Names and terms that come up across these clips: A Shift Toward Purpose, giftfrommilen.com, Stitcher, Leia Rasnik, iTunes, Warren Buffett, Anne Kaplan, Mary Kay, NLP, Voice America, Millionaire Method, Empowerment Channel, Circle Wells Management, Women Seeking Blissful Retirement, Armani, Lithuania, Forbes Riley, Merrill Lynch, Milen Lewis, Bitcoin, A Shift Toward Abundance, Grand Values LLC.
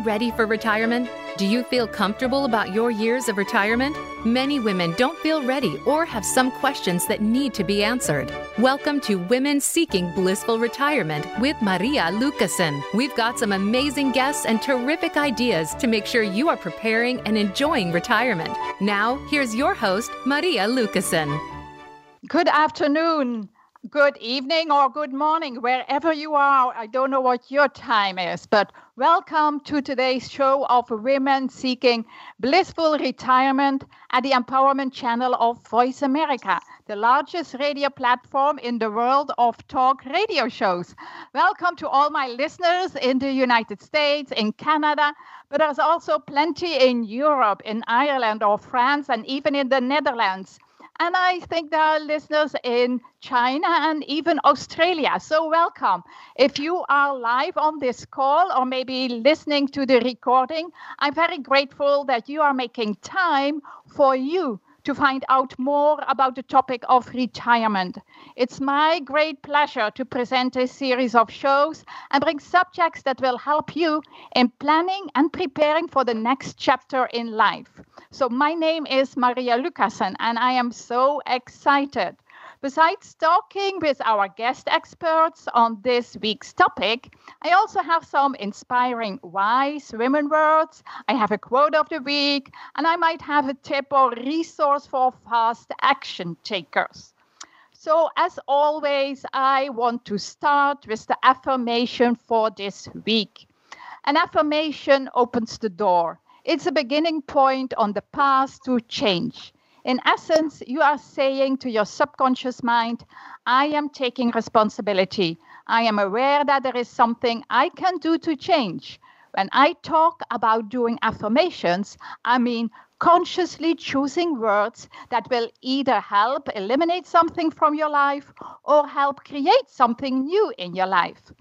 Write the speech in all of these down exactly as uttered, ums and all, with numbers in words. you ready for retirement? Do you feel comfortable about your years of retirement? Many women don't feel ready or have some questions that need to be answered. Welcome to Women Seeking Blissful Retirement with Maria Lucassen. We've got some amazing guests and terrific ideas to make sure you are preparing and enjoying retirement. Now, here's your host, Maria Lucassen. Good afternoon. Good evening or good morning, wherever you are. I don't know what your time is, but welcome to today's show of Women Seeking Blissful Retirement at the Empowerment Channel of Voice America, the largest radio platform in the world of talk radio shows. Welcome to all my listeners in the United States, in Canada, but there's also plenty in Europe, in Ireland or France, and even in the Netherlands. And I think there are listeners in China and even Australia. So welcome. If you are live on this call or maybe listening to the recording, I'm very grateful that you are making time for you to find out more about the topic of retirement. It's my great pleasure to present this series of shows and bring subjects that will help you in planning and preparing for the next chapter in life. So my name is Maria Lucassen, and I am so excited. Besides talking with our guest experts on this week's topic, I also have some inspiring wise women words. I have a quote of the week, and I might have a tip or resource for fast action takers. So as always, I want to start with the affirmation for this week. An affirmation opens the door. It's a beginning point on the path to change. In essence, you are saying to your subconscious mind, I am taking responsibility. I am aware that there is something I can do to change. When I talk about doing affirmations, I mean consciously choosing words that will either help eliminate something from your life or help create something new in your life.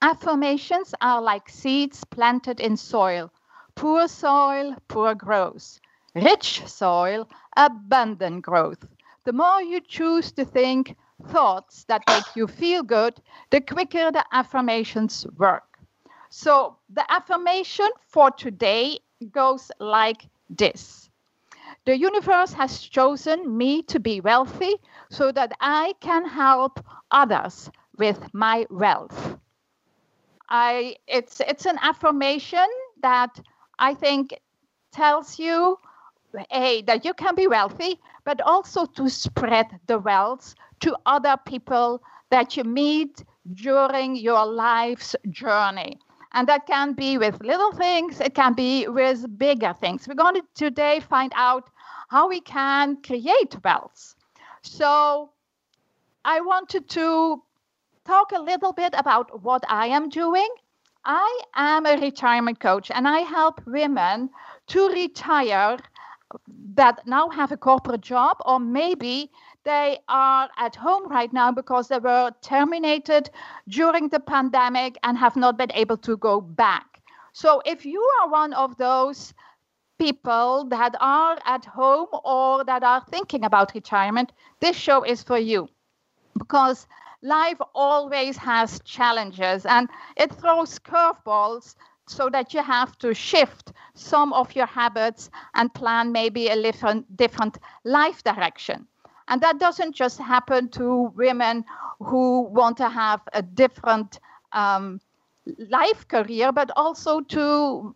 Affirmations are like seeds planted in soil. Poor soil, poor growth. Rich soil, abundant growth. The more you choose to think thoughts that make you feel good, the quicker the affirmations work. So the affirmation for today goes like this. The universe has chosen me to be wealthy so that I can help others with my wealth. I, it's, it's an affirmation that I think tells you A, that you can be wealthy, but also to spread the wealth to other people that you meet during your life's journey. And that can be with little things, it can be with bigger things. We're going to today find out how we can create wealth. So I wanted to talk a little bit about what I am doing. I am a retirement coach, and I help women to retire that now have a corporate job, or maybe they are at home right now because they were terminated during the pandemic and have not been able to go back. So if you are one of those people that are at home or that are thinking about retirement, this show is for you, because life always has challenges and it throws curveballs so that you have to shift some of your habits and plan maybe a different, different life direction. And that doesn't just happen to women who want to have a different um, life career, but also to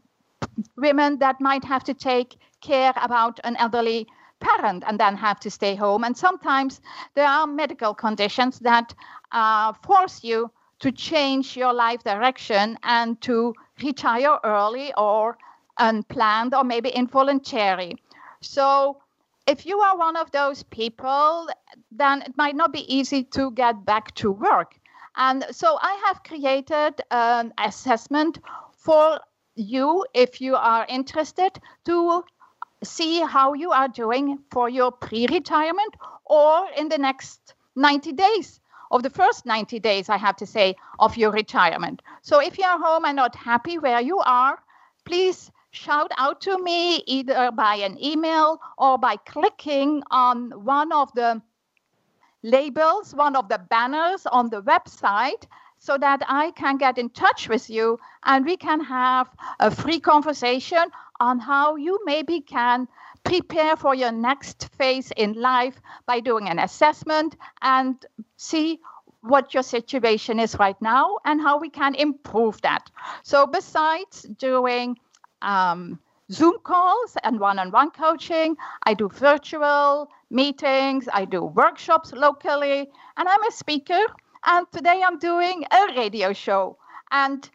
women that might have to take care about an elderly parent and then have to stay home. And sometimes there are medical conditions that uh, force you to change your life direction and to retire early or unplanned or maybe involuntary. So if you are one of those people, then it might not be easy to get back to work. And so I have created an assessment for you, if you are interested, to see how you are doing for your pre-retirement or in the next ninety days. Of the first ninety days, I have to say, of your retirement. So if you're home and not happy where you are, please shout out to me either by an email or by clicking on one of the labels, one of the banners on the website, so that I can get in touch with you and we can have a free conversation on how you maybe can prepare for your next phase in life by doing an assessment and see what your situation is right now and how we can improve that. So besides doing um, Zoom calls and one-on-one coaching, I do virtual meetings, I do workshops locally, and I'm a speaker. And today I'm doing a radio show. And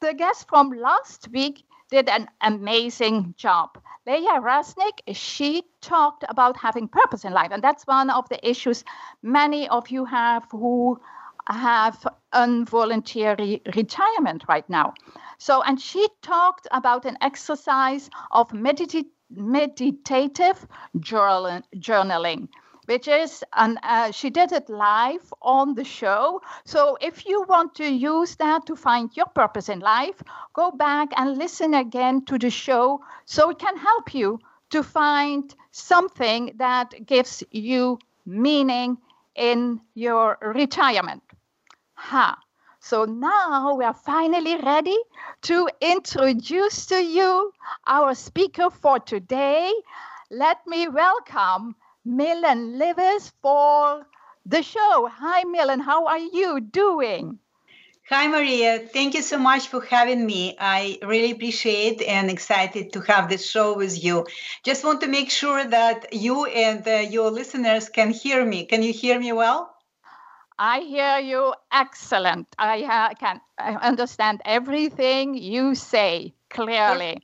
the guest from last week did an amazing job. Leia Rasnik, she talked about having purpose in life. And that's one of the issues many of you have who have involuntary retirement right now. So, and she talked about an exercise of medit- meditative journal- journaling, which is, and uh, she did it live on the show. So if you want to use that to find your purpose in life, go back and listen again to the show so it can help you to find something that gives you meaning in your retirement. Ha. So now we are finally ready to introduce to you our speaker for today. Let me welcome Milen Lewis for the show. Hi, Milen. How are you doing? Hi, Maria. Thank you so much for having me. I really appreciate and excited to have this show with you. Just want to make sure that you and uh, your listeners can hear me. Can you hear me well? I hear you. Excellent. I uh, can I understand everything you say clearly.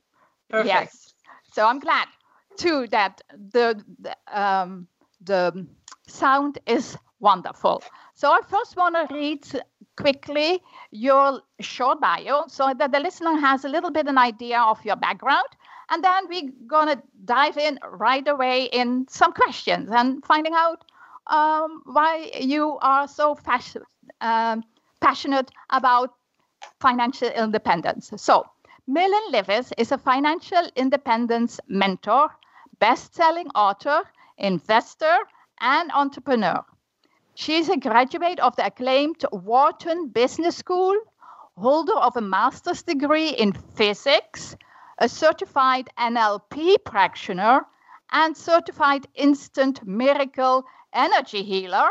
Perfect. Yes. So I'm glad, too, that the, the, um, the sound is wonderful. So I first want to read quickly your short bio so that the listener has a little bit an idea of your background. And then we're going to dive in right away in some questions and finding out um, why you are so fasc- um, passionate about financial independence. So Milen Lewis is a financial independence mentor, best-selling author, investor, and entrepreneur. She is a graduate of the acclaimed Wharton Business School, holder of a master's degree in physics, a certified N L P practitioner, and certified instant miracle energy healer.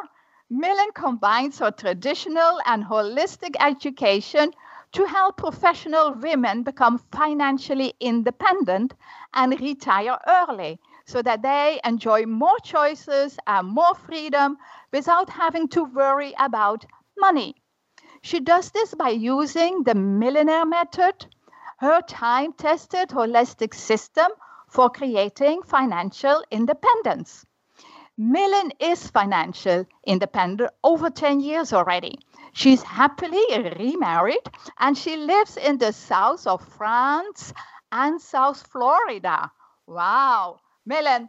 Milen combines her traditional and holistic education to help professional women become financially independent and retire early, so that they enjoy more choices and more freedom without having to worry about money. She does this by using the Millionaire Method, her time-tested holistic system for creating financial independence. Milen is financially independent over ten years already. She's happily remarried, and she lives in the south of France and South Florida. Wow. Milen,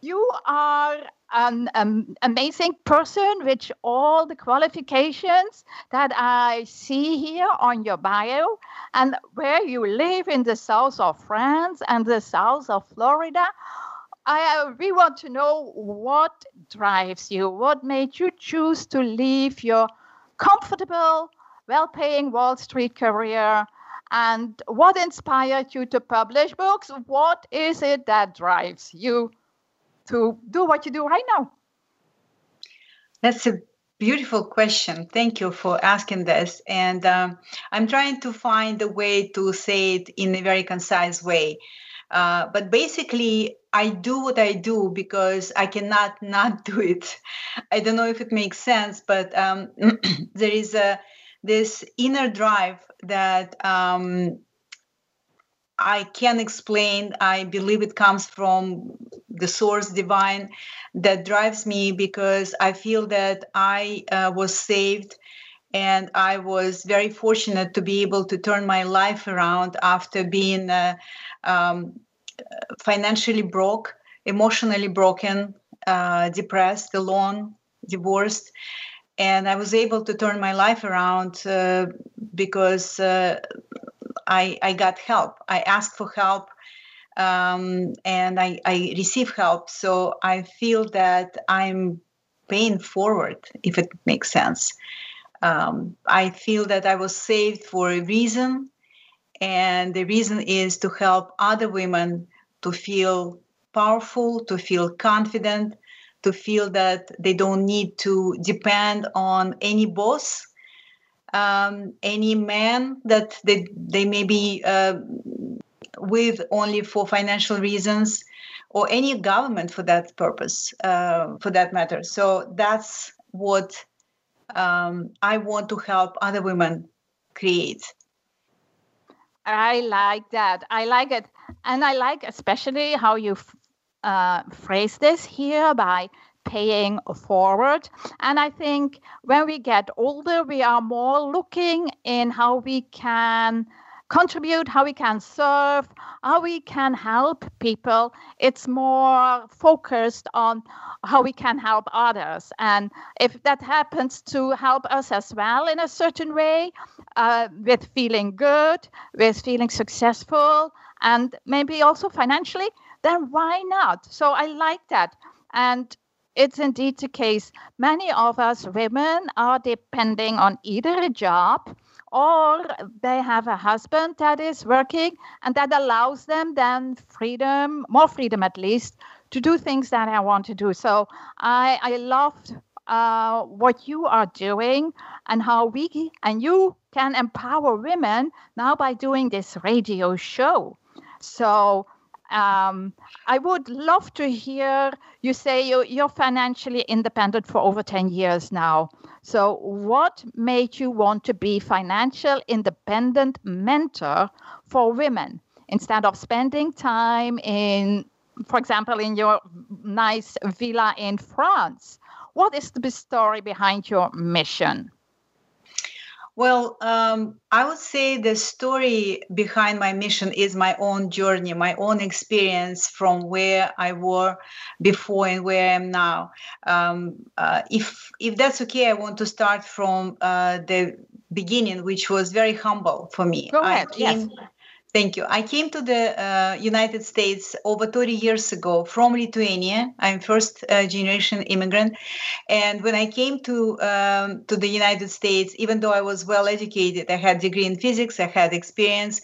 you are an um, amazing person with all the qualifications that I see here on your bio, and where you live in the south of France and the south of Florida. I, uh, we want to know what drives you, what made you choose to leave your comfortable, well-paying Wall Street career, and what inspired you to publish books? What is it that drives you to do what you do right now? That's a beautiful question. Thank you for asking this. And um, I'm trying to find a way to say it in a very concise way. Uh, but basically, I do what I do because I cannot not do it. I don't know if it makes sense, but um, there is a this inner drive that um, I can't explain. I believe it comes from the source divine that drives me, because I feel that I uh, was saved and I was very fortunate to be able to turn my life around after being uh, um, financially broke, emotionally broken, uh, depressed, alone, divorced. And I was able to turn my life around uh, because uh, I, I got help. I asked for help um, and I, I received help. So I feel that I'm paying forward, if it makes sense. Um, I feel that I was saved for a reason, and the reason is to help other women to feel powerful, to feel confident, to feel that they don't need to depend on any boss, um, any man that they, they may be uh, with only for financial reasons, or any government for that purpose, uh, for that matter. So that's what um, I want to help other women create. I like that. I like it. And I like especially how you uh, phrase this here by paying forward. And I think when we get older, we are more looking in how we can contribute, how we can serve, how we can help people. It's more focused on how we can help others. And if that happens to help us as well in a certain way, uh, with feeling good, with feeling successful, and maybe also financially, then why not? So I like that. And it's indeed the case. Many of us women are depending on either a job, or they have a husband that is working, and that allows them then freedom, more freedom at least, to do things that I want to do. So I, I loved uh, what you are doing and how we and you can empower women now by doing this radio show. So um, I would love to hear you say you, you're financially independent for over ten years now. So what made you want to be financial independent mentor for women instead of spending time in, for example, in your nice villa in France? What is the story behind your mission? Well, um, I would say the story behind my mission is my own journey, my own experience from where I were before and where I am now. Um, uh, if if that's okay, I want to start from uh, the beginning, which was very humble for me. Go ahead. I came, yes. Thank you. I came to the uh, United States over thirty years ago from Lithuania. I'm first uh, generation immigrant. And when I came to um, to the United States, even though I was well educated, I had a degree in physics, I had experience,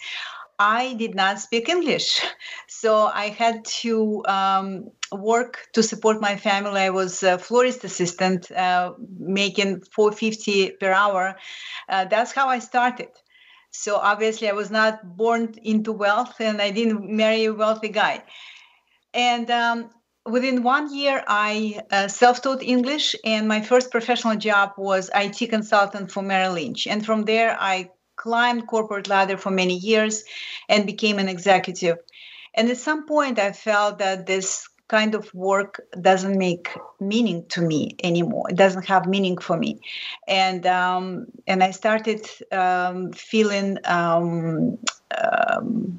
I did not speak English. So I had to um, work to support my family. I was a florist assistant uh, making four dollars and fifty cents per hour. Uh, that's how I started. So obviously I was not born into wealth, and I didn't marry a wealthy guy. And um, within one year, I uh, self-taught English, and my first professional job was I T consultant for Merrill Lynch. And from there, I climbed corporate ladder for many years and became an executive. And at some point, I felt that this kind of work doesn't make meaning to me anymore. It doesn't have meaning for me. And um, and I started um, feeling um, um,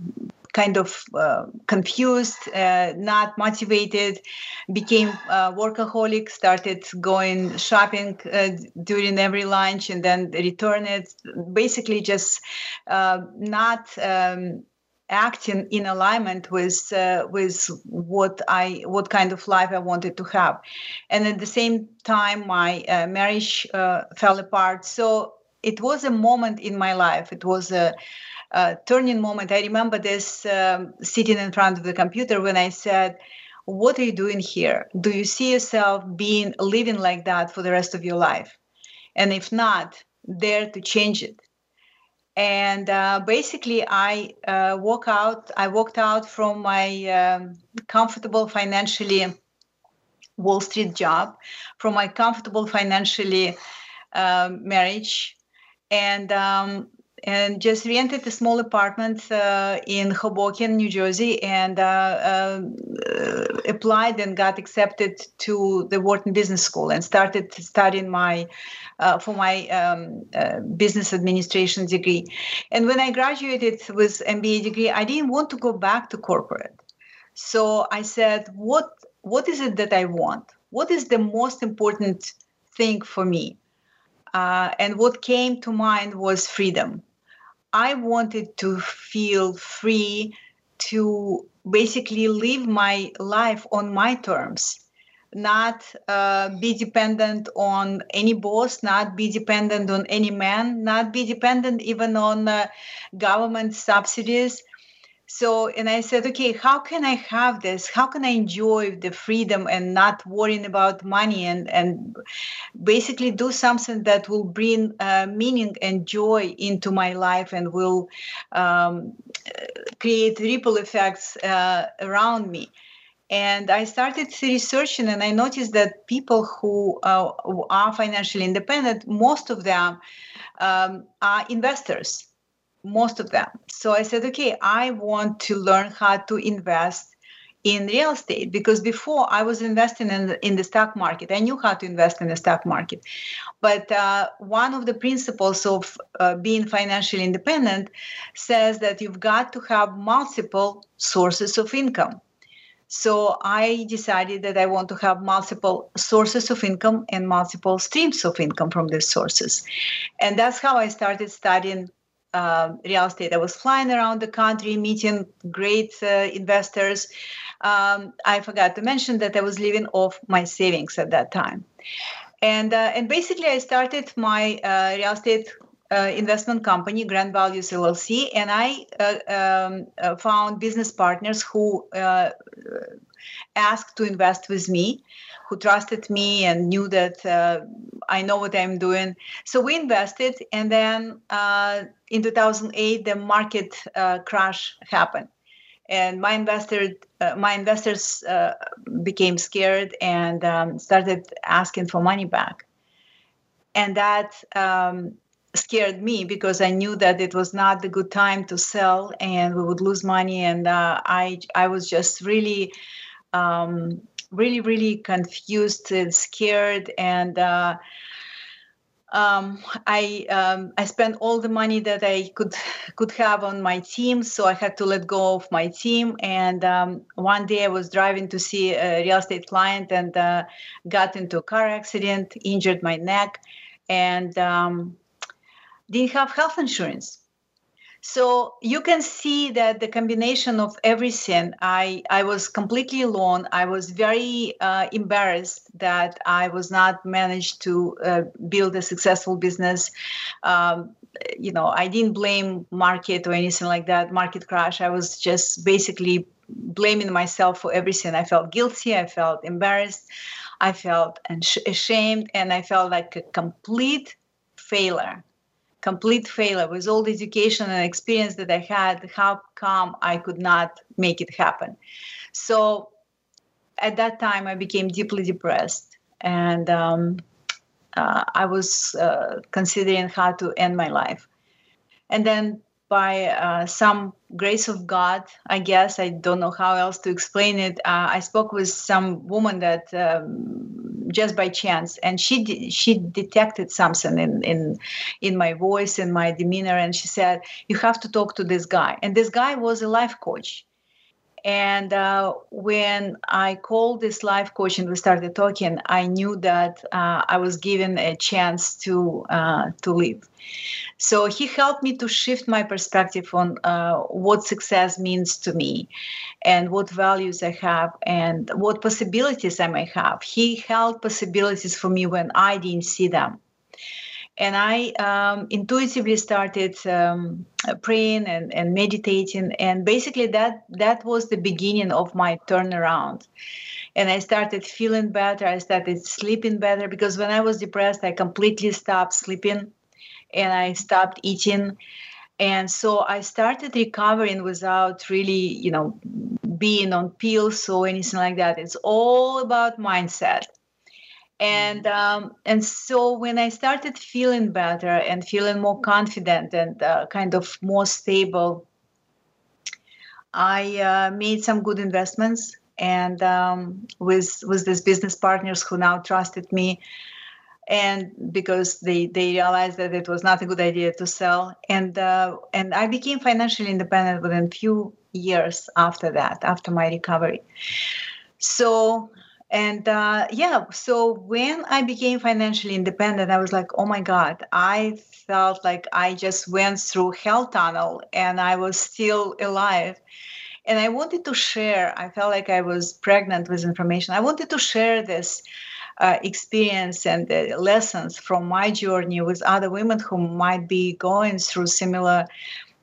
kind of uh, confused, uh, not motivated, became a workaholic, started going shopping uh, during every lunch and then return it, basically just uh, not... Um, acting in alignment with uh, with what I what kind of life I wanted to have. And at the same time, my uh, marriage uh, fell apart. So it was a moment in my life. It was a, a turning moment. I remember this um, sitting in front of the computer when I said, what are you doing here? Do you see yourself being living like that for the rest of your life? And if not, dare to change it. And uh, basically, I uh, walk out. I walked out from my um, comfortable financially Wall Street job, from my comfortable financially uh, marriage, and um, and just rented a small apartment uh, in Hoboken, New Jersey, and uh, uh, applied and got accepted to the Wharton Business School and started studying my. Uh, for my um, uh, business administration degree. And when I graduated with M B A degree, I didn't want to go back to corporate. So I said, what, what is it that I want? What is the most important thing for me? Uh, and what came to mind was freedom. I wanted to feel free to basically live my life on my terms, not uh, be dependent on any boss, not be dependent on any man, not be dependent even on uh, government subsidies. So, and I said, okay, how can I have this? How can I enjoy the freedom and not worrying about money and, and basically do something that will bring uh, meaning and joy into my life and will um, create ripple effects uh, around me? And I started researching, and I noticed that people who uh, are financially independent, most of them um, are investors, most of them. So I said, okay, I want to learn how to invest in real estate, because before I was investing in the, in the stock market. I knew how to invest in the stock market. But uh, one of the principles of uh, being financially independent says that you've got to have multiple sources of income. So I decided that I want to have multiple sources of income and multiple streams of income from these sources. And that's how I started studying uh, real estate. I was flying around the country, meeting great uh, investors. Um, I forgot to mention that I was living off my savings at that time. And, uh, and basically, I started my uh, real estate Uh, investment company, Grand Values L L C, and I uh, um, uh, found business partners who uh, asked to invest with me, who trusted me and knew that uh, I know what I'm doing. So we invested, and then uh, in two thousand eight, the market uh, crash happened. And my investor, uh, my investors uh, became scared and um, started asking for money back. And that... Um, scared me, because I knew that it was not the good time to sell and we would lose money. And uh, I I was just really, um, really, really confused and scared. And uh, um, I um, I spent all the money that I could could have on my team. So I had to let go of my team. And um, one day I was driving to see a real estate client and uh, got into a car accident, injured my neck. And... Um, didn't have health insurance. So you can see that the combination of everything, I, I was completely alone. I was very uh, embarrassed that I was not managed to uh, build a successful business. Um, you know, I didn't blame market or anything like that, market crash. I was just basically blaming myself for everything. I felt guilty. I felt embarrassed. I felt ashamed. And I felt like a complete failure. Complete failure with all the education and experience that I had. How come I could not make it happen? So at that time, I became deeply depressed, and um, uh, I was uh, considering how to end my life. And then by uh, some grace of God, I guess, I don't know how else to explain it, uh, I spoke with some woman that um, just by chance, and she de- she detected something in, in in my voice, in my demeanor, and she said, you have to talk to this guy. And this guy was a life coach. And uh, when I called this life coach and we started talking, I knew that uh, I was given a chance to uh, to live. So he helped me to shift my perspective on uh, what success means to me and what values I have and what possibilities I may have. He held possibilities for me when I didn't see them. And I um, intuitively started um, praying and, and meditating. And basically that that was the beginning of my turnaround. And I started feeling better. I started sleeping better, because when I was depressed, I completely stopped sleeping and I stopped eating. And so I started recovering without really, you know, being on pills or anything like that. It's all about mindset. And um, and so when I started feeling better and feeling more confident and uh, kind of more stable, I uh, made some good investments, and um, with with these business partners who now trusted me, and because they, they realized that it was not a good idea to sell, and uh, and I became financially independent within a few years after that, after my recovery. So. And uh, yeah, so when I became financially independent, I was like, oh my God, I felt like I just went through hell tunnel and I was still alive. And I wanted to share, I felt like I was pregnant with information. I wanted to share this uh, experience and the lessons from my journey with other women who might be going through similar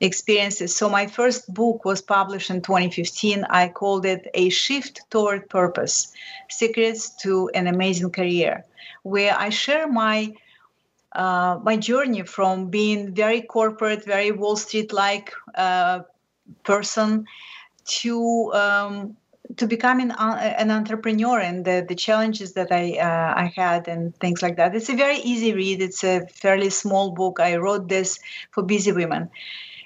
experiences. So my first book was published in twenty fifteen. I called it A Shift Toward Purpose, Secrets to an Amazing Career, where I share my uh, my journey from being very corporate, very Wall Street-like uh, person to um, to becoming an entrepreneur and the, the challenges that I uh, I had and things like that. It's a very easy read. It's a fairly small book. I wrote this for busy women.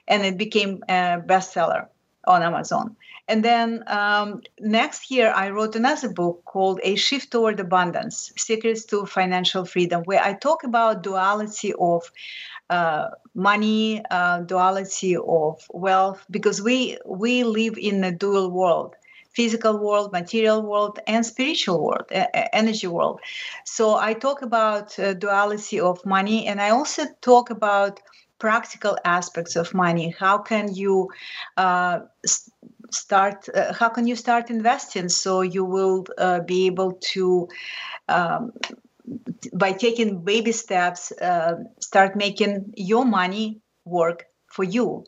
And it became a bestseller on Amazon. And then um, next year, I wrote another book called A Shift Toward Abundance, Secrets to Financial Freedom, where I talk about duality of uh, money, uh, duality of wealth, because we we live in a dual world, physical world, material world, and spiritual world, a- energy world. So I talk about uh, duality of money, and I also talk about practical aspects of money. How can you uh, start? Uh, how can you start investing so you will uh, be able to, um, by taking baby steps, uh, start making your money work for you,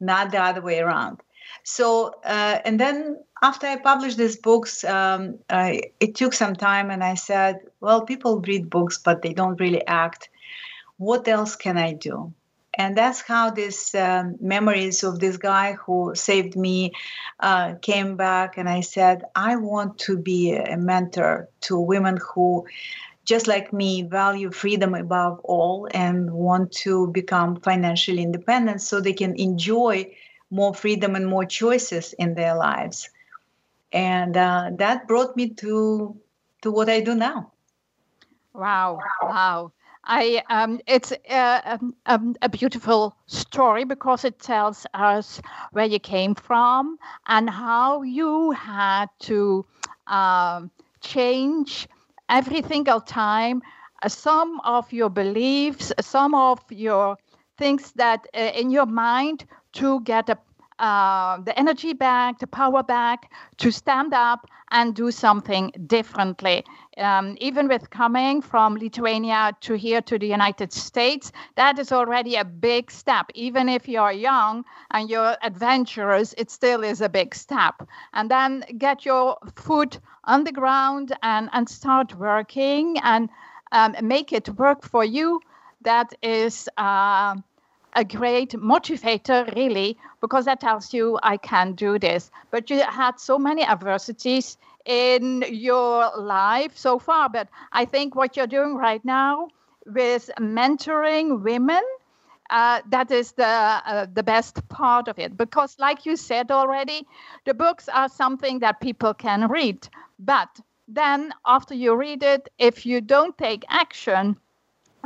not the other way around. So, uh, and then after I published these books, um, I, it took some time, and I said, "Well, people read books, but they don't really act. What else can I do?" And that's how these um, memories of this guy who saved me uh, came back. And I said, I want to be a mentor to women who, just like me, value freedom above all and want to become financially independent so they can enjoy more freedom and more choices in their lives. And uh, that brought me to to what I do now. Wow, wow. I um, it's uh, um, a beautiful story because it tells us where you came from and how you had to um, change every single time uh, some of your beliefs, some of your things that uh, in your mind to get a, uh, the energy back, the power back, to stand up and do something differently. Um, even with coming from Lithuania to here to the United States, that is already a big step. Even if you're young and you're adventurous, it still is a big step. And then get your foot on the ground and, and start working and um, make it work for you. That is uh, a great motivator, really, because that tells you, I can do this. But you had so many adversities in your life so far, but I think what you're doing right now with mentoring women, uh, that is the uh, the best part of it. Because like you said already, the books are something that people can read. But then after you read it, if you don't take action,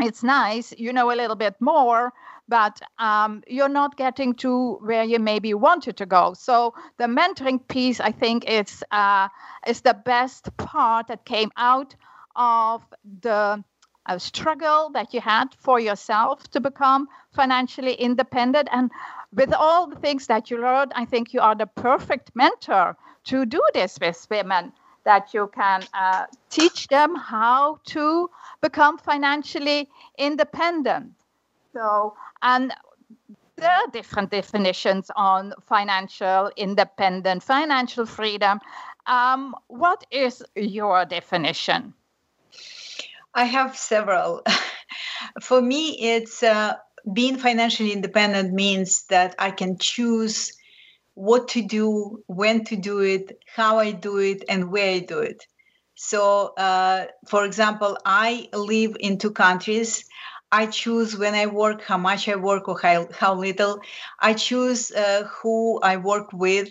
it's nice, you know a little bit more, but um, you're not getting to where you maybe wanted to go. So the mentoring piece, I think, is uh, is the best part that came out of the uh, struggle that you had for yourself to become financially independent. And with all the things that you learned, I think you are the perfect mentor to do this with women, that you can uh, teach them how to become financially independent. So, and there are different definitions on financial independence, financial freedom. Um, what is your definition? I have several. For me, it's uh, being financially independent means that I can choose what to do, when to do it, how I do it, and where I do it. So, uh, for example, I live in two countries. I choose when I work, how much I work, or how, how little. I choose uh, who I work with.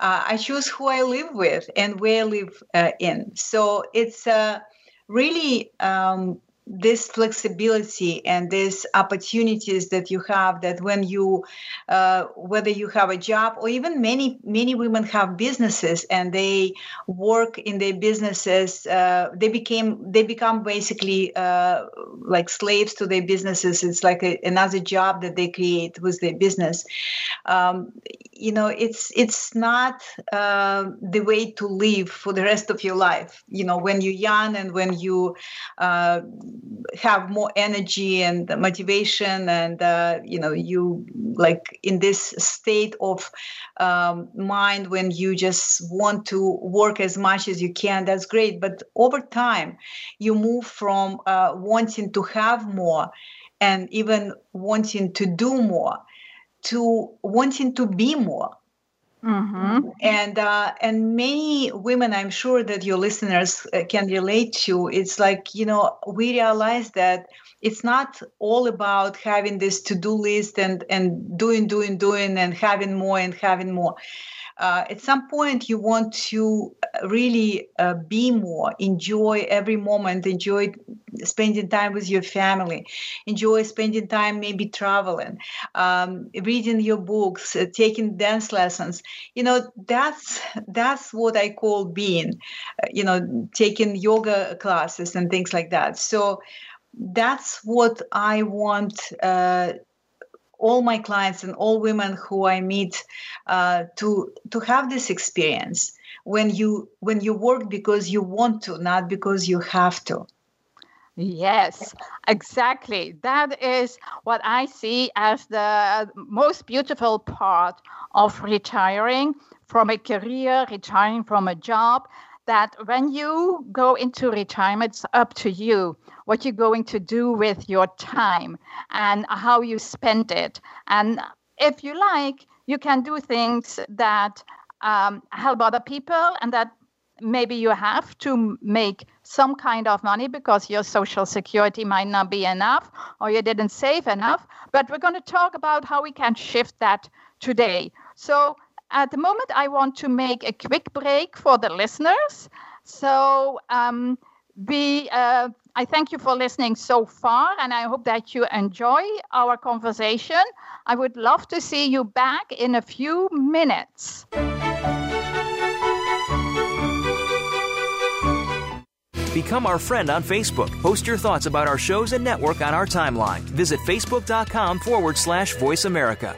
Uh, I choose who I live with and where I live uh, in. So it's uh, really um, this flexibility and these opportunities that you have, that when you, uh, whether you have a job or even many, many women have businesses and they work in their businesses, uh, they became, they become basically uh, like slaves to their businesses. It's like a, another job that they create with their business. Um, you know, it's, it's not uh, the way to live for the rest of your life. You know, when you're young and when you uh, have more energy and motivation and, uh, you know, you like in this state of um, mind when you just want to work as much as you can, that's great. But over time, you move from uh, wanting to have more and even wanting to do more to wanting to be more. Mm-hmm. And uh, and many women, I'm sure that your listeners uh, can relate to, it's like, you know, we realize that it's not all about having this to-do list and, and doing, doing, doing, and having more and having more. Uh, at some point, you want to really uh, be more, enjoy every moment, enjoy spending time with your family, enjoy spending time maybe traveling, um, reading your books, uh, taking dance lessons. You know, that's that's what I call being, uh, you know, taking yoga classes and things like that. So that's what I want uh, all my clients and all women who I meet uh, to to have this experience when you when you work because you want to, not because you have to. Yes, exactly. That is what I see as the most beautiful part of retiring from a career, retiring from a job, that when you go into retirement, it's up to you what you're going to do with your time and how you spend it. And if you like, you can do things that um, help other people and that maybe you have to make some kind of money because your Social Security might not be enough or you didn't save enough. But we're going to talk about how we can shift that today. So at the moment, I want to make a quick break for the listeners. So um, we, uh, I thank you for listening so far, and I hope that you enjoy our conversation. I would love to see you back in a few minutes. Become our friend on Facebook. Post your thoughts about our shows and network on our timeline. Visit facebook.com forward slash Voice America.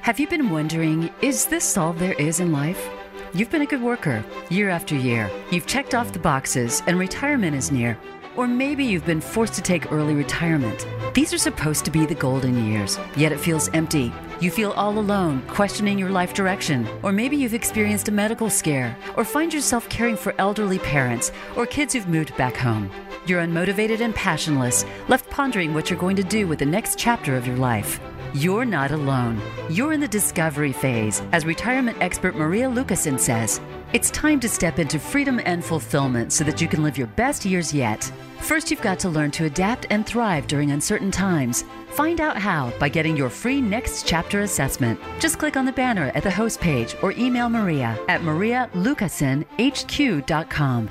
Have you been wondering, is this all there is in life? You've been a good worker year after year. You've checked off the boxes and retirement is near. Or maybe you've been forced to take early retirement. These are supposed to be the golden years, yet it feels empty. You feel all alone, questioning your life direction. Or maybe you've experienced a medical scare, or find yourself caring for elderly parents or kids who've moved back home. You're unmotivated and passionless, left pondering what you're going to do with the next chapter of your life. You're not alone. You're in the discovery phase. As retirement expert Maria Lucassen says, it's time to step into freedom and fulfillment so that you can live your best years yet. First, you've got to learn to adapt and thrive during uncertain times. Find out how by getting your free Next Chapter assessment. Just click on the banner at the host page or email Maria at maria lucassen h q dot com.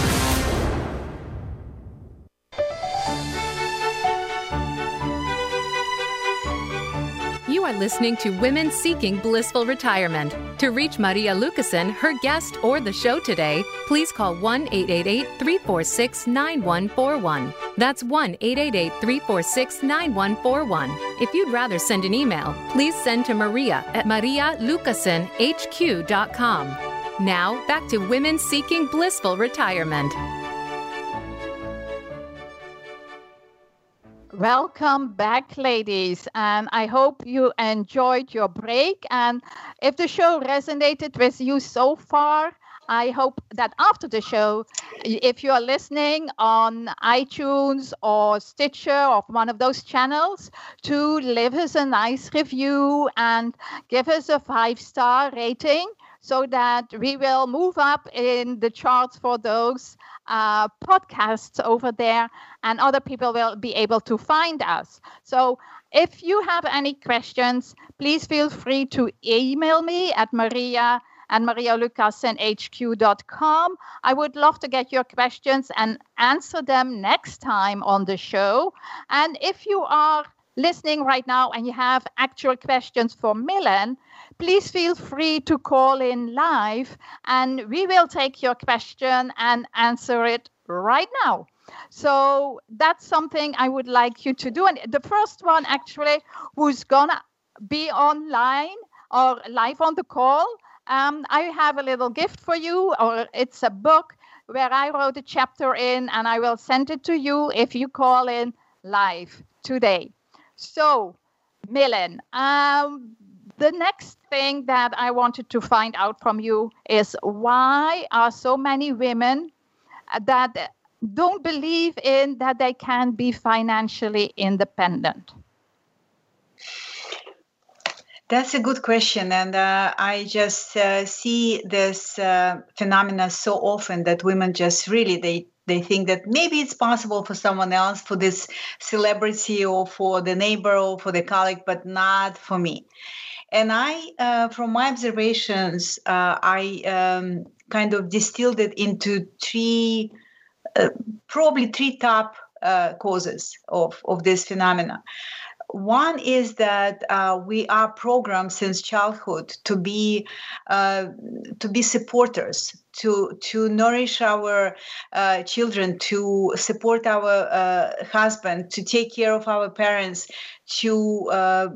You are listening to Women Seeking Blissful Retirement. To reach Maria Lucassen, her guest, or the show today, please call one eight eight eight, three four six, nine one four one. That's one eight eight eight, three four six, nine one four one. If you'd rather send an email, please send to Maria at maria lucassen h q dot com. Now, back to Women Seeking Blissful Retirement. Welcome back, ladies, and I hope you enjoyed your break. And if the show resonated with you so far, I hope that after the show, if you are listening on iTunes or Stitcher or one of those channels, to leave us a nice review and give us a five-star rating so that we will move up in the charts for those uh, podcasts over there, and other people will be able to find us. So if you have any questions, please feel free to email me at Maria and maria lucassen h q dot com. I would love to get your questions and answer them next time on the show. And if you are listening right now and you have actual questions for Milen, please feel free to call in live and we will take your question and answer it right now. So that's something I would like you to do. And the first one actually who's gonna be online or live on the call, Um, I have a little gift for you, or it's a book where I wrote a chapter in, and I will send it to you if you call in live today. So, Milen, um, the next thing that I wanted to find out from you is, why are so many women that don't believe in that they can be financially independent? That's a good question, and uh, I just uh, see this uh, phenomena so often that women just really, they, they think that maybe it's possible for someone else, for this celebrity or for the neighbor or for the colleague, but not for me. And I, uh, from my observations, uh, I um, kind of distilled it into three, uh, probably three top uh, causes of, of this phenomena. One is that uh, we are programmed since childhood to be uh, to be supporters, to to nourish our uh, children, to support our uh, husband, to take care of our parents, to uh,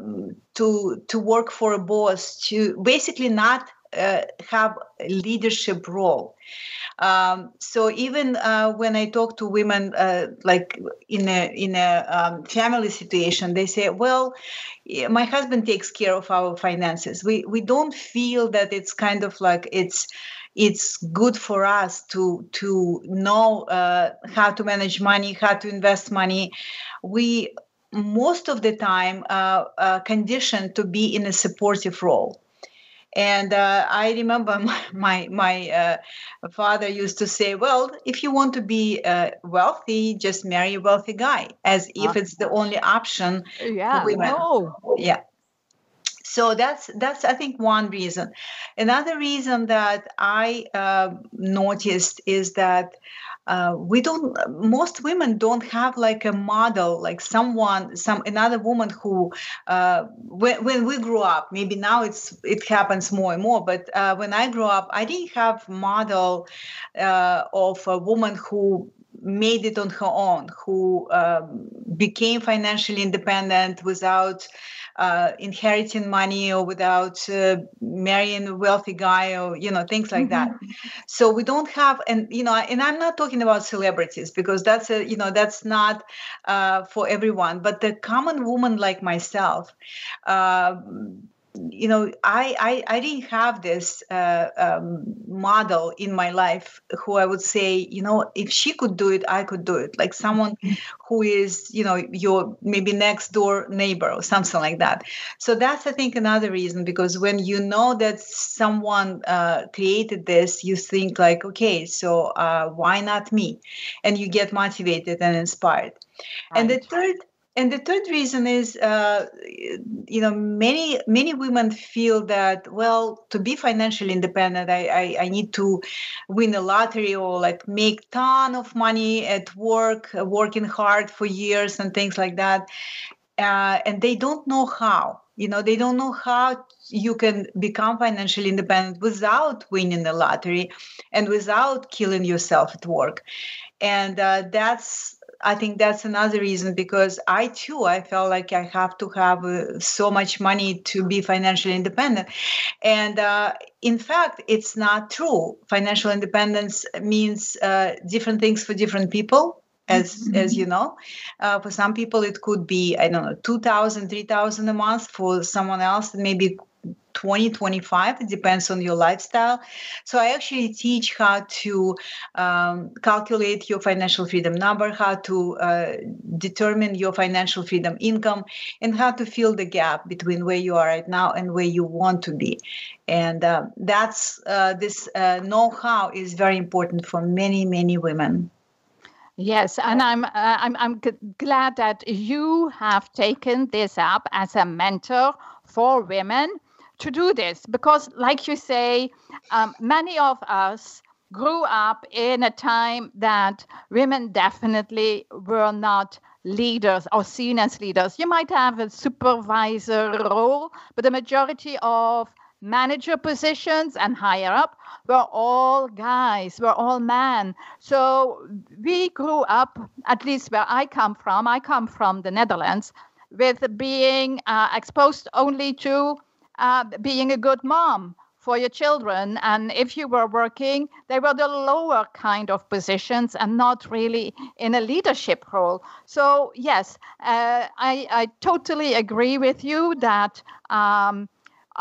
to to work for a boss, to basically not uh, have a leadership role. Um, so even uh, when I talk to women, uh, like in a in a um, family situation, they say, "Well, my husband takes care of our finances." We we don't feel that it's kind of like it's it's good for us to to know uh, how to manage money, how to invest money. We most of the time uh, are conditioned to be in a supportive role. And uh, I remember my my, my uh, father used to say, "Well, if you want to be uh, wealthy, just marry a wealthy guy," as if it's the only option yeah, for women. No. Yeah. So that's that's I think one reason. Another reason that I uh, noticed is that uh, we don't. Most women don't have like a model, like someone, some another woman who. Uh, when when we grew up, maybe now it's it happens more and more. But uh, when I grew up, I didn't have model uh, of a woman who made it on her own, who uh, became financially independent without. Uh, inheriting money or without uh, marrying a wealthy guy or, you know, things like that. So we don't have, and, you know, and I'm not talking about celebrities because that's, a, you know, that's not uh, for everyone, but the common woman like myself, uh, you know, I, I, I didn't have this uh, um, model in my life who I would say, you know, if she could do it, I could do it. Like someone who is, you know, your maybe next door neighbor or something like that. So that's, I think, another reason, because when you know that someone uh, created this, you think like, okay, so uh, why not me? And you get motivated and inspired. Right. And the third And the third reason is, uh, you know, many, many women feel that, well, to be financially independent, I, I, I need to win a lottery or like make a ton of money at work, working hard for years and things like that. Uh, and they don't know how, you know, they don't know how you can become financially independent without winning the lottery and without killing yourself at work. And uh, that's, I think that's another reason, because I, too, I felt like I have to have uh, so much money to be financially independent. And uh, in fact, it's not true. Financial independence means uh, different things for different people. as mm-hmm. as you know. Uh, for some people, it could be, I don't know, two thousand, three thousand a month. For someone else, maybe twenty, twenty-five. It depends on your lifestyle. So I actually teach how to um, calculate your financial freedom number, how to uh, determine your financial freedom income, and how to fill the gap between where you are right now and where you want to be. And uh, that's uh, this uh, know-how is very important for many, many women. Yes, and I'm uh, I'm I'm g- glad that you have taken this up as a mentor for women to do this, because like you say, um, many of us grew up in a time that women definitely were not leaders or seen as leaders. You might have a supervisor role, but the majority of manager positions and higher up were all guys, were all men. So we grew up, at least where I come from, I come from the Netherlands, with being uh, exposed only to Uh, being a good mom for your children. And if you were working, they were the lower kind of positions and not really in a leadership role. So yes, uh, I, I totally agree with you that um,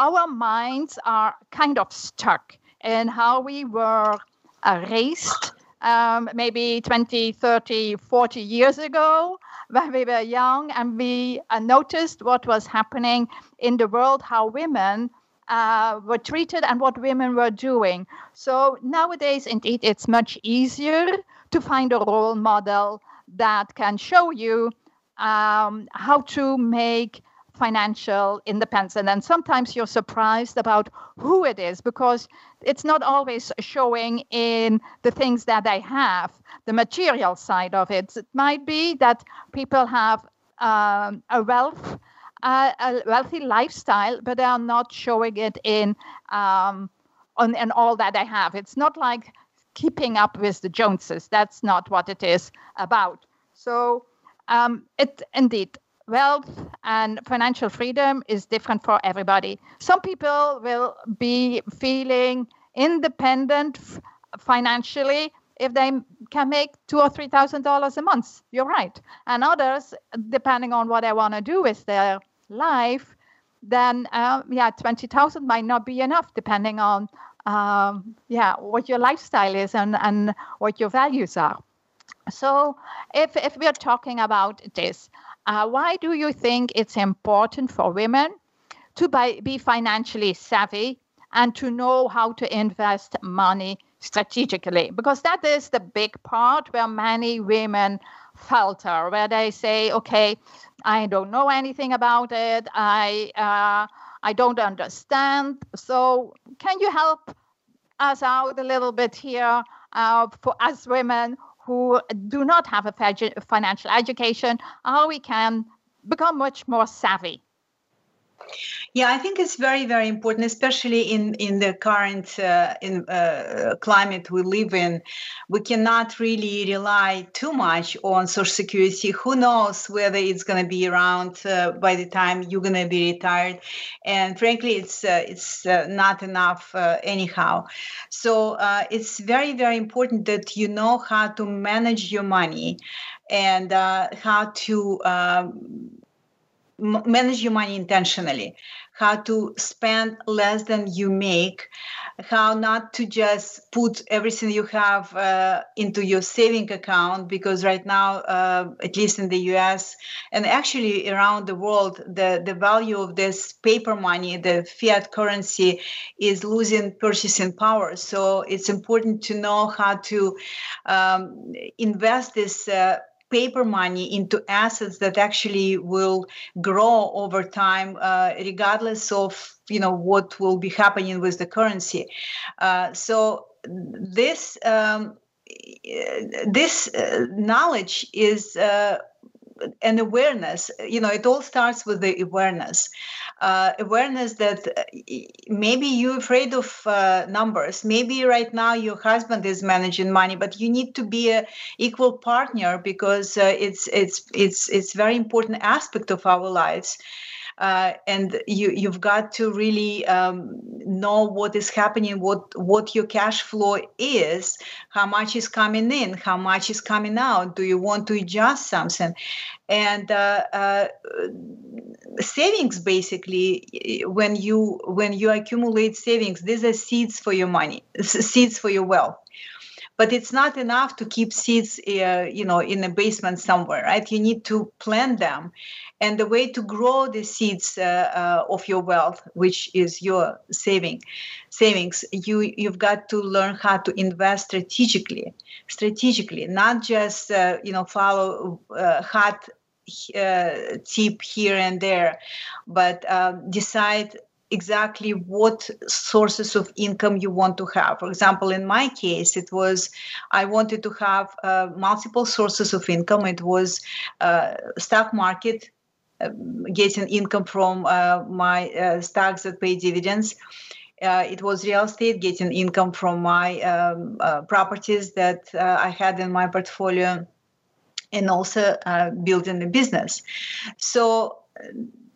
our minds are kind of stuck in how we were uh, raised um, maybe twenty, thirty, forty years ago, when we were young, and we uh, noticed what was happening in the world, how women uh, were treated and what women were doing. So nowadays, indeed, it's much easier to find a role model that can show you um, how to make financial independence. And then sometimes you're surprised about who it is, because it's not always showing in the things that they have, the material side of it. It might be that people have um, a wealth, uh, a wealthy lifestyle, but they are not showing it in um, on and all that they have. It's not like keeping up with the Joneses. That's not what it is about. So um, it indeed. Wealth and financial freedom is different for everybody. Some people will be feeling independent f- financially if they can make two or three thousand dollars a month. You're right. And others, depending on what they want to do with their life, then uh, yeah, twenty thousand might not be enough, depending on um, yeah what your lifestyle is and and what your values are. So if if we are talking about this, Uh, why do you think it's important for women to buy, be financially savvy and to know how to invest money strategically? Because that is the big part where many women falter, where they say, okay, I don't know anything about it. I uh, I don't understand. So can you help us out a little bit here uh, for us women who do not have a financial education, how we can become much more savvy? Yeah, I think it's very, very important, especially in, in the current uh, in, uh, climate we live in. We cannot really rely too much on Social Security. Who knows whether it's going to be around uh, by the time you're going to be retired? And frankly, it's uh, it's uh, not enough uh, anyhow. So uh, it's very, very important that you know how to manage your money and uh, how to Uh, manage your money intentionally, how to spend less than you make, how not to just put everything you have uh, into your saving account, because right now, uh, at least in the U S and actually around the world, the, the value of this paper money, the fiat currency, is losing purchasing power. So it's important to know how to um, invest this uh, paper money into assets that actually will grow over time, uh, regardless of, you know, what will be happening with the currency. Uh, so this um, this uh, knowledge is uh, an awareness. You know, it all starts with the awareness. Uh, awareness that maybe you're afraid of uh, numbers. Maybe right now your husband is managing money, but you need to be an equal partner, because uh, it's it's it's it's very important aspect of our lives. uh, and you, you've got to really um, know what is happening, what, what your cash flow is, how much is coming in, how much is coming out. Do you want to adjust something? And uh, uh, savings, basically, when you when you accumulate savings, these are seeds for your money, seeds for your wealth. But it's not enough to keep seeds, uh, you know, in a basement somewhere, right? You need to plant them. And the way to grow the seeds uh, uh, of your wealth, which is your saving, savings, you, you've got to learn how to invest strategically, strategically, not just, uh, you know, follow uh, hot uh, tip here and there, but uh, decide exactly what sources of income you want to have. For example, in my case, it was, I wanted to have uh, multiple sources of income. It was uh, stock market, uh, getting income from uh, my uh, stocks that pay dividends. Uh, it was real estate, getting income from my um, uh, properties that uh, I had in my portfolio, and also uh, building a business. So,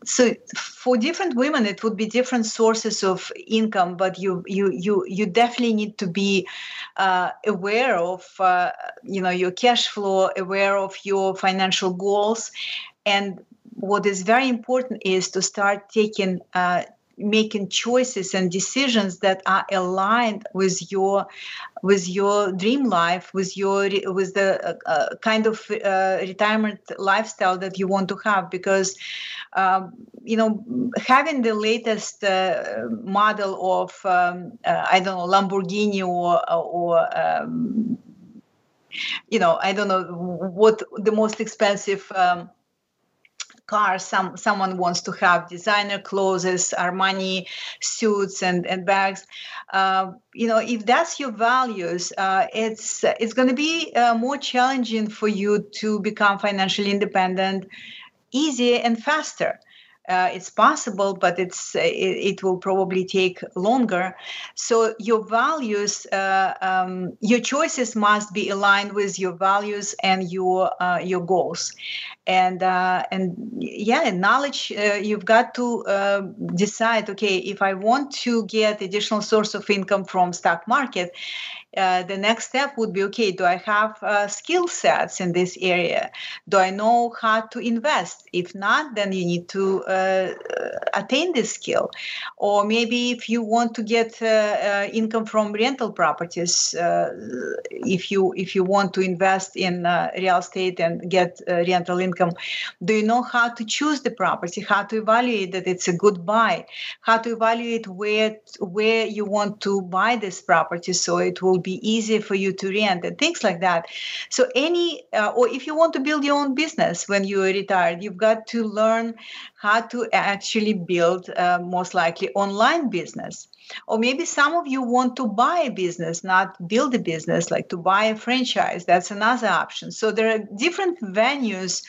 So for different women, it would be different sources of income, but you you you you definitely need to be uh, aware of uh, you know your cash flow, aware of your financial goals, and what is very important is to start taking uh, making choices and decisions that are aligned with your with your dream life, with your with the uh, kind of uh, retirement lifestyle that you want to have. Because um, you know, having the latest uh, model of um, uh, I don't know, Lamborghini or or um, you know, I don't know what the most expensive um, cars some someone wants to have, designer clothes, Armani suits and and bags, uh, you know, if that's your values, uh, it's it's going to be uh, more challenging for you to become financially independent, easier and faster. Uh, it's possible, but it's it, it will probably take longer. So your values, uh, um, your choices must be aligned with your values and your uh, your goals, and uh, and yeah, knowledge. Uh, you've got to uh, decide. Okay, if I want to get additional source of income from stock market, Uh, the next step would be, okay, do I have uh, skill sets in this area? Do I know how to invest? If not, then you need to uh, attain this skill. Or maybe if you want to get uh, uh, income from rental properties, uh, if you if you want to invest in uh, real estate and get uh, rental income, do you know how to choose the property, how to evaluate that it's a good buy, how to evaluate where where you want to buy this property so it will be easier for you to rent, and things like that. So any, uh, or if you want to build your own business when you are retired, you've got to learn how to actually build uh, most likely online business. Or maybe some of you want to buy a business, not build a business, like to buy a franchise. That's another option. So there are different venues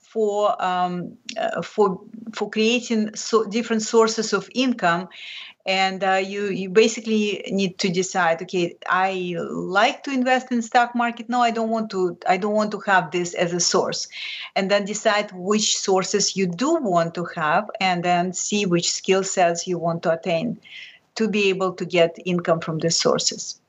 for um, uh, for for creating so different sources of income. And uh, you you basically need to decide, okay, I like to invest in stock market. No, I don't want to. I don't want to have this as a source. And then decide which sources you do want to have, and then see which skill sets you want to attain to be able to get income from these sources.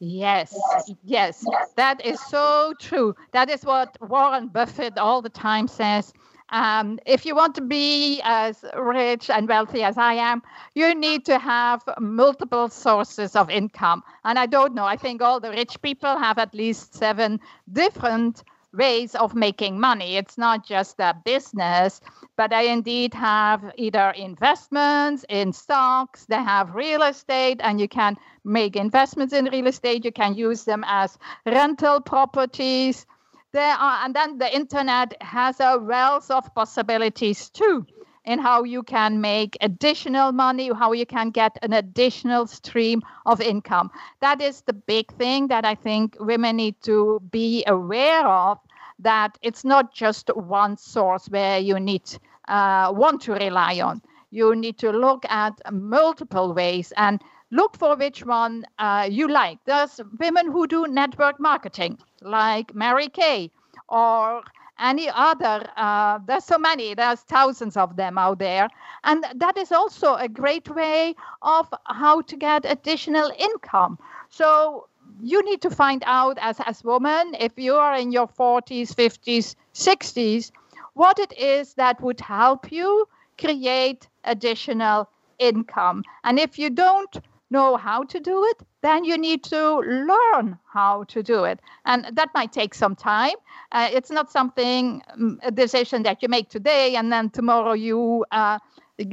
Yes, yes, yes. That is so true. That is what Warren Buffett all the time says. Um, if you want to be as rich and wealthy as I am, you need to have multiple sources of income. And I don't know, I think all the rich people have at least seven different ways of making money. It's not just their business, but they indeed have either investments in stocks, they have real estate, and you can make investments in real estate. You can use them as rental properties. There are, and then the internet has a wealth of possibilities too, in how you can make additional money, how you can get an additional stream of income. That is the big thing that I think women need to be aware of, that it's not just one source where you need uh, want to rely on. You need to look at multiple ways and look for which one uh, you like. There's women who do network marketing, like Mary Kay, or any other. Uh, there's so many. There's thousands of them out there. And that is also a great way of how to get additional income. So you need to find out as as women, if you are in your forties, fifties, sixties, what it is that would help you create additional income. And if you don't know how to do it, then you need to learn how to do it. And that might take some time. Uh, it's not something, a decision that you make today and then tomorrow you uh,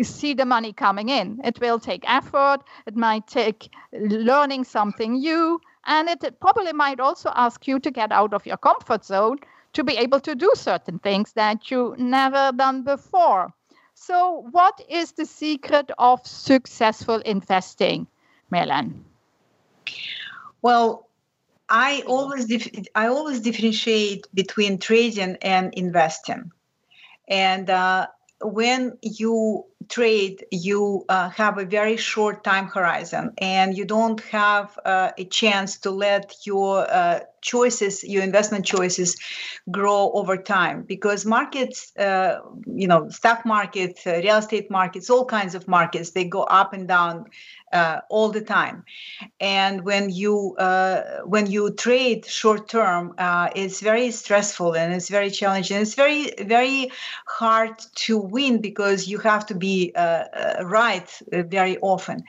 see the money coming in. It will take effort. It might take learning something new. And it probably might also ask you to get out of your comfort zone to be able to do certain things that you never done before. So what is the secret of successful investing, Milen? Well, I always dif- I always differentiate between trading and investing. And uh, when you trade, you uh, have a very short time horizon, and you don't have uh, a chance to let your uh, choices, your investment choices, grow over time, because markets, uh, you know, stock market, uh, real estate markets, all kinds of markets, they go up and down uh, all the time. And when you uh, when you trade short term, uh, it's very stressful and it's very challenging. It's very very hard to win because you have to be uh, right very often.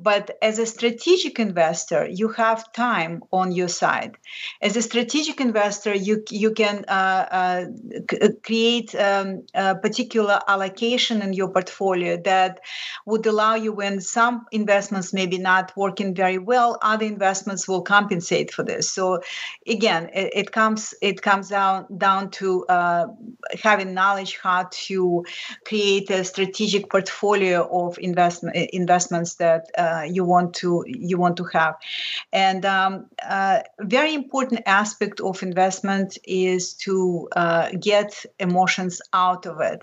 But as a strategic investor, you have time on your side. As a strategic investor, you you can uh, uh, c- create um, a particular allocation in your portfolio that would allow you, when some investments maybe not working very well, other investments will compensate for this. So again, it, it comes it comes down down to uh, having knowledge how to create a strategic portfolio of investment investments that uh, you want to you want to have, and um, uh, very important. Important aspect of investment is to uh, get emotions out of it.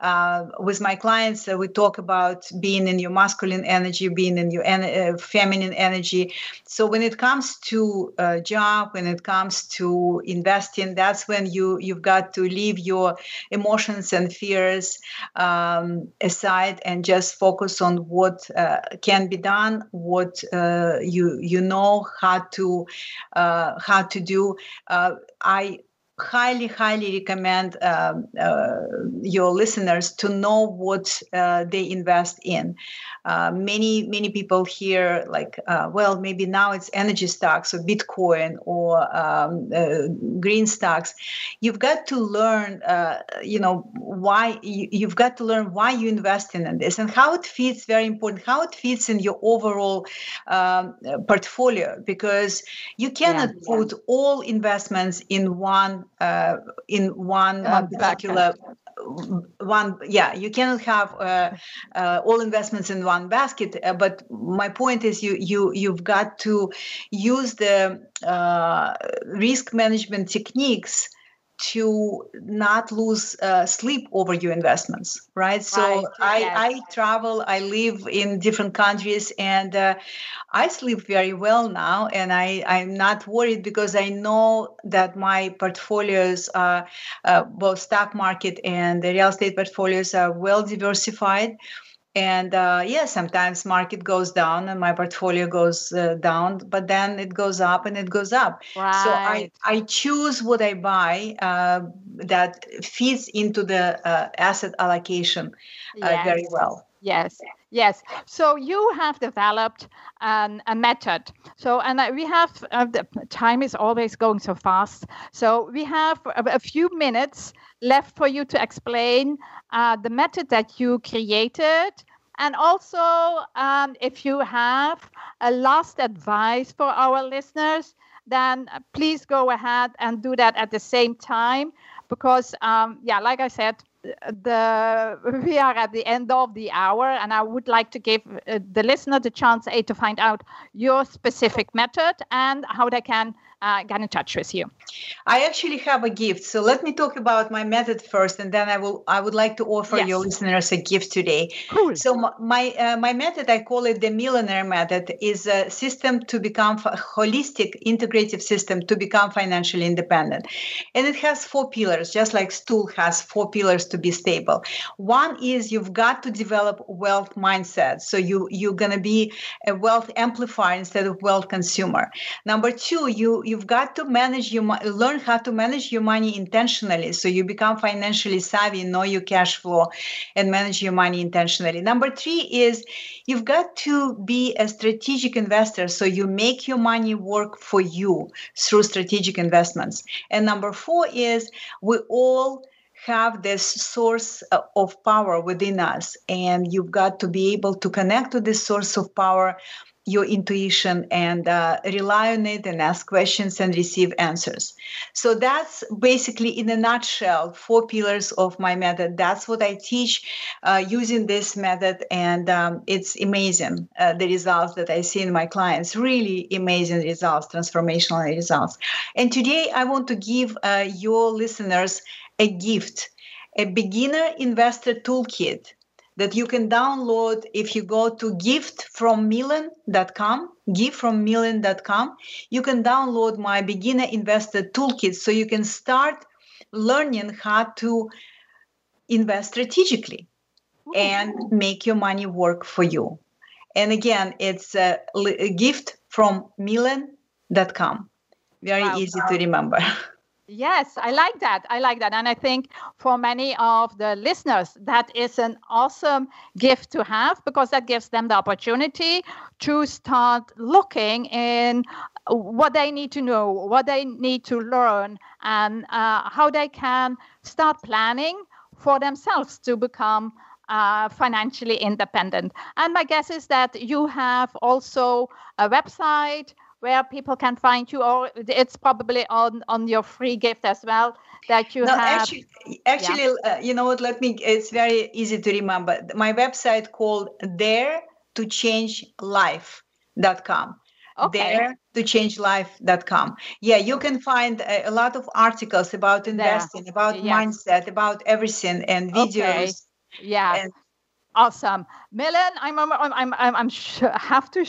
Uh, with my clients, uh, we talk about being in your masculine energy, being in your en- uh, feminine energy. So when it comes to a uh, job, when it comes to investing, that's when you, you've got to leave your emotions and fears um, aside and just focus on what uh, can be done, what uh, you, you know how to uh, how to do. Uh, I highly, highly recommend uh, uh, your listeners to know what uh, they invest in. Uh, many, many people hear like, uh, well, maybe now it's energy stocks or Bitcoin or um, uh, green stocks. You've got to learn, uh, you know, why you, you've got to learn why you invest in this and how it fits. Very important, how it fits in your overall um, portfolio, because you cannot yeah, yeah. put all investments in one Uh, in one uh, particular one, yeah, you cannot have uh, uh, all investments in one basket. Uh, but my point is, you you you've got to use the uh, risk management techniques to not lose uh, sleep over your investments, right? right. So I, yes. I travel, I live in different countries, and uh, I sleep very well now, and I, I'm not worried because I know that my portfolios, are, uh, both stock market and the real estate portfolios, are well diversified. And uh, yeah, sometimes market goes down and my portfolio goes uh, down, but then it goes up and it goes up. Right. So I, I choose what I buy uh, that fits into the uh, asset allocation uh, yes. very well. Yes, yes. So you have developed um, a method. So, and we have, uh, the time is always going so fast. So we have a few minutes left for you to explain uh, the method that you created. And also, um, if you have a last advice for our listeners, then please go ahead and do that at the same time. Because, um, yeah, like I said, The we are at the end of the hour, and I would like to give uh, the listener the chance, A, to find out your specific method and how they can uh, get in touch with you? I actually have a gift. So let me talk about my method first, and then I will. I would like to offer yes. your listeners a gift today. Cool. So my uh, my method, I call it the Millionaire Method, is a system to become a holistic, integrative system to become financially independent. And it has four pillars, just like stool has four pillars to be stable. One is you've got to develop wealth mindset. So you, you're going to be a wealth amplifier instead of wealth consumer. Number two, you, you've got to manage your money, learn how to manage your money intentionally. So you become financially savvy, know your cash flow, and manage your money intentionally. Number three is you've got to be a strategic investor. So you make your money work for you through strategic investments. And number four is we all have this source of power within us, and you've got to be able to connect to this source of power, your intuition, and uh, rely on it and ask questions and receive answers. So that's basically, in a nutshell, four pillars of my method. That's what I teach uh, using this method, and um, it's amazing, uh, the results that I see in my clients, really amazing results, transformational results. And today I want to give uh, your listeners a gift, a beginner investor toolkit that you can download if you go to gift from milen dot com, gift from milen dot com. You can download my beginner investor toolkit so you can start learning how to invest strategically Ooh. and make your money work for you. And again, it's a, a gift from milen dot com. Very wow, easy wow. to remember. Yes, I like that. I like that. And I think for many of the listeners, that is an awesome gift to have, because that gives them the opportunity to start looking in what they need to know, what they need to learn, and uh, how they can start planning for themselves to become Uh, financially independent. And my guess is that you have also a website where people can find you, or it's probably on, on your free gift as well that you no, have. Actually, actually yeah. uh, you know what, let me, it's very easy to remember. My website called dare to change life dot com. Okay. Dare to change life dot com. Yeah, you can find a, a lot of articles about investing, there. about yes. mindset, about everything, and videos. Okay. Yeah. And- Awesome. Milen, I'm I'm I'm I'm, I'm sure I have to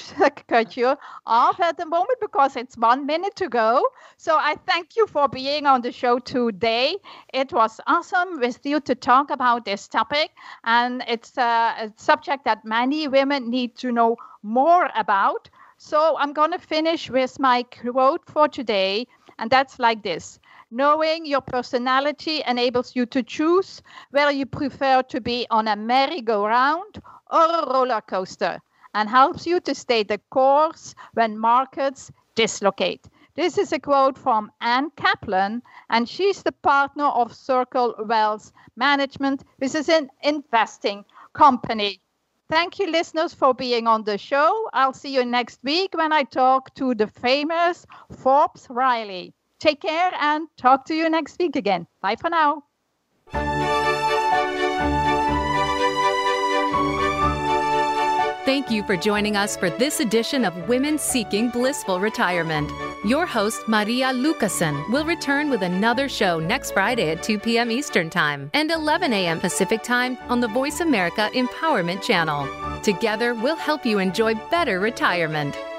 cut you off at the moment because it's one minute to go. So I thank you for being on the show today. It was awesome with you to talk about this topic, and it's a, a subject that many women need to know more about. So I'm going to finish with my quote for today, and that's like this. Knowing your personality enables you to choose whether you prefer to be on a merry-go-round or a roller coaster, and helps you to stay the course when markets dislocate. This is a quote from Anne Kaplan, and she's the partner of Circle Wells Management, which is an investing company. Thank you, listeners, for being on the show. I'll see you next week when I talk to the famous Forbes Riley. Take care and talk to you next week again. Bye for now. Thank you for joining us for this edition of Women Seeking Blissful Retirement. Your host, Maria Lucassen, will return with another show next Friday at two p.m. Eastern Time and eleven a.m. Pacific Time on the Voice America Empowerment Channel. Together, we'll help you enjoy better retirement.